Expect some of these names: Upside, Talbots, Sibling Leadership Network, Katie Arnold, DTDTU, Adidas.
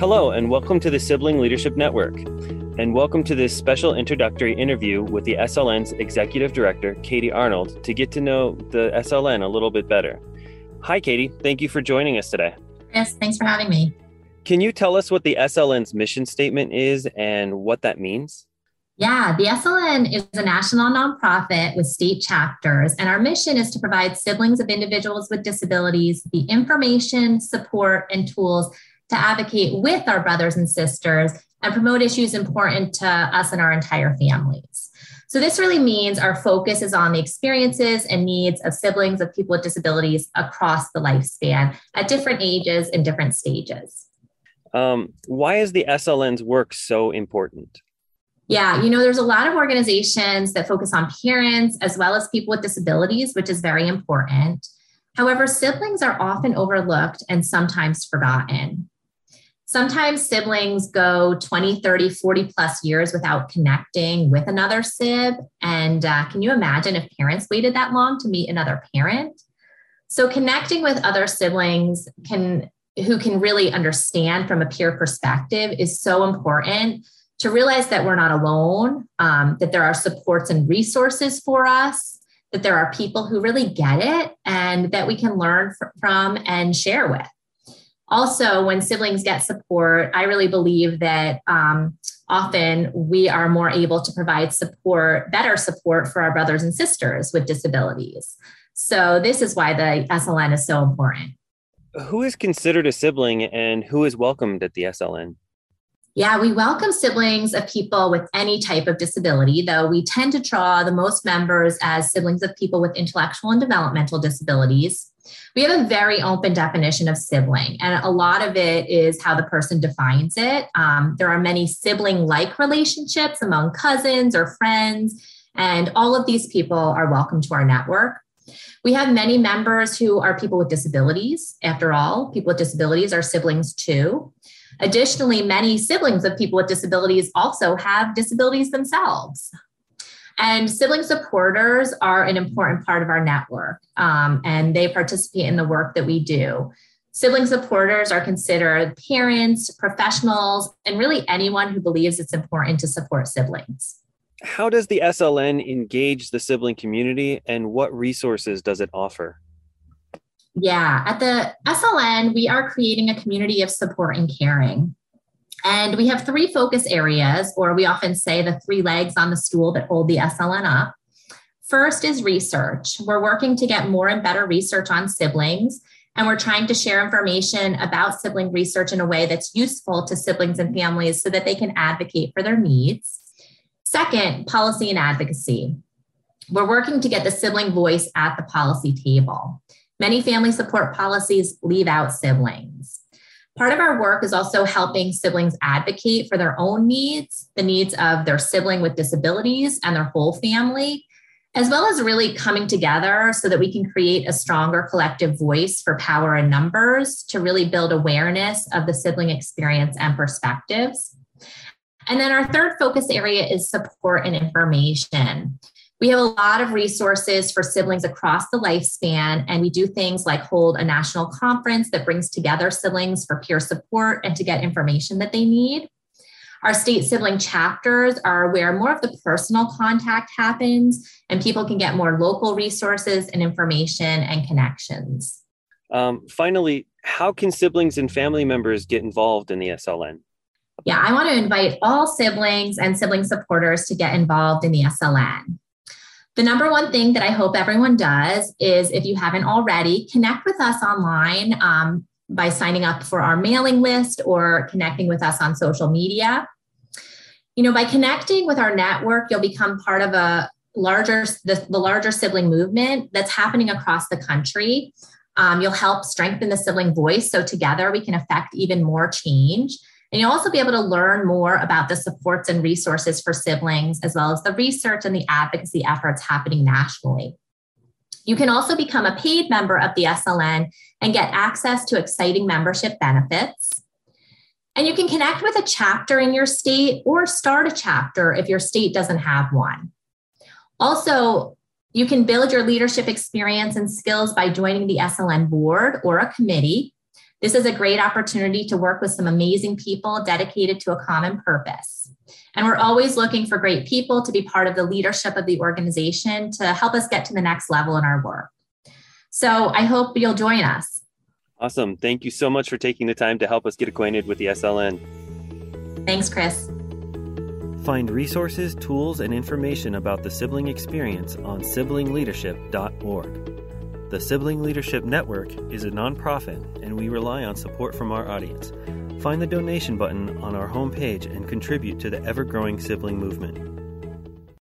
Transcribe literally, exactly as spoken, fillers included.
Hello, and welcome to the Sibling Leadership Network, and welcome to this special introductory interview with the S L N's Executive Director, Katie Arnold, to get to know the S L N a little bit better. Hi, Katie. Thank you for joining us today. Yes, thanks for having me. Can you tell us what the S L N's mission statement is and what that means? Yeah, the S L N is a national nonprofit with state chapters, and our mission is to provide siblings of individuals with disabilities the information, support, and tools to advocate with our brothers and sisters and promote issues important to us and our entire families. So this really means our focus is on the experiences and needs of siblings of people with disabilities across the lifespan at different ages and different stages. Um, why is the S L N's work so important? Yeah, you know, there's a lot of organizations that focus on parents as well as people with disabilities, which is very important. However, siblings are often overlooked and sometimes forgotten. Sometimes siblings go twenty, thirty, forty plus years without connecting with another sib. And uh, can you imagine if parents waited that long to meet another parent? So connecting with other siblings can who can really understand from a peer perspective is so important to realize that we're not alone, um, that there are supports and resources for us, that there are people who really get it and that we can learn fr- from and share with. Also, when siblings get support, I really believe that um, often we are more able to provide support, better support for our brothers and sisters with disabilities. So this is why the S L N is so important. Who is considered a sibling and who is welcomed at the S L N? Yeah, we welcome siblings of people with any type of disability, though we tend to draw the most members as siblings of people with intellectual and developmental disabilities. We have a very open definition of sibling, and a lot of it is how the person defines it. Um, there are many sibling-like relationships among cousins or friends, and all of these people are welcome to our network. We have many members who are people with disabilities. After all, people with disabilities are siblings too. Additionally, many siblings of people with disabilities also have disabilities themselves. And sibling supporters are an important part of our network, um, and they participate in the work that we do. Sibling supporters are considered parents, professionals, and really anyone who believes it's important to support siblings. How does the S L N engage the sibling community, and what resources does it offer? Yeah, at the S L N, we are creating a community of support and caring. And we have three focus areas, or we often say the three legs on the stool that hold the S L N up. First is research. We're working to get more and better research on siblings, and we're trying to share information about sibling research in a way that's useful to siblings and families so that they can advocate for their needs. Second, policy and advocacy. We're working to get the sibling voice at the policy table. Many family support policies leave out siblings. Part of our work is also helping siblings advocate for their own needs, the needs of their sibling with disabilities and their whole family, as well as really coming together so that we can create a stronger collective voice for power in numbers to really build awareness of the sibling experience and perspectives. And then our third focus area is support and information. We have a lot of resources for siblings across the lifespan, and we do things like hold a national conference that brings together siblings for peer support and to get information that they need. Our state sibling chapters are where more of the personal contact happens, and people can get more local resources and information and connections. Um, finally, how can siblings and family members get involved in the S L N? Yeah, I want to invite all siblings and sibling supporters to get involved in the S L N. The number one thing that I hope everyone does is, if you haven't already, connect with us online um, by signing up for our mailing list or connecting with us on social media. You know, by connecting with our network, you'll become part of a larger, the, the larger sibling movement that's happening across the country. Um, you'll help strengthen the sibling voice, so together we can affect even more change. And you'll also be able to learn more about the supports and resources for siblings, as well as the research and the advocacy efforts happening nationally. You can also become a paid member of the S L N and get access to exciting membership benefits. And you can connect with a chapter in your state or start a chapter if your state doesn't have one. Also, you can build your leadership experience and skills by joining the S L N board or a committee. This is a great opportunity to work with some amazing people dedicated to a common purpose. And we're always looking for great people to be part of the leadership of the organization to help us get to the next level in our work. So I hope you'll join us. Awesome. Thank you so much for taking the time to help us get acquainted with the S L N. Thanks, Chris. Find resources, tools, and information about the sibling experience on sibling leadership dot org. The Sibling Leadership Network is a nonprofit, and we rely on support from our audience. Find the donation button on our homepage and contribute to the ever-growing sibling movement.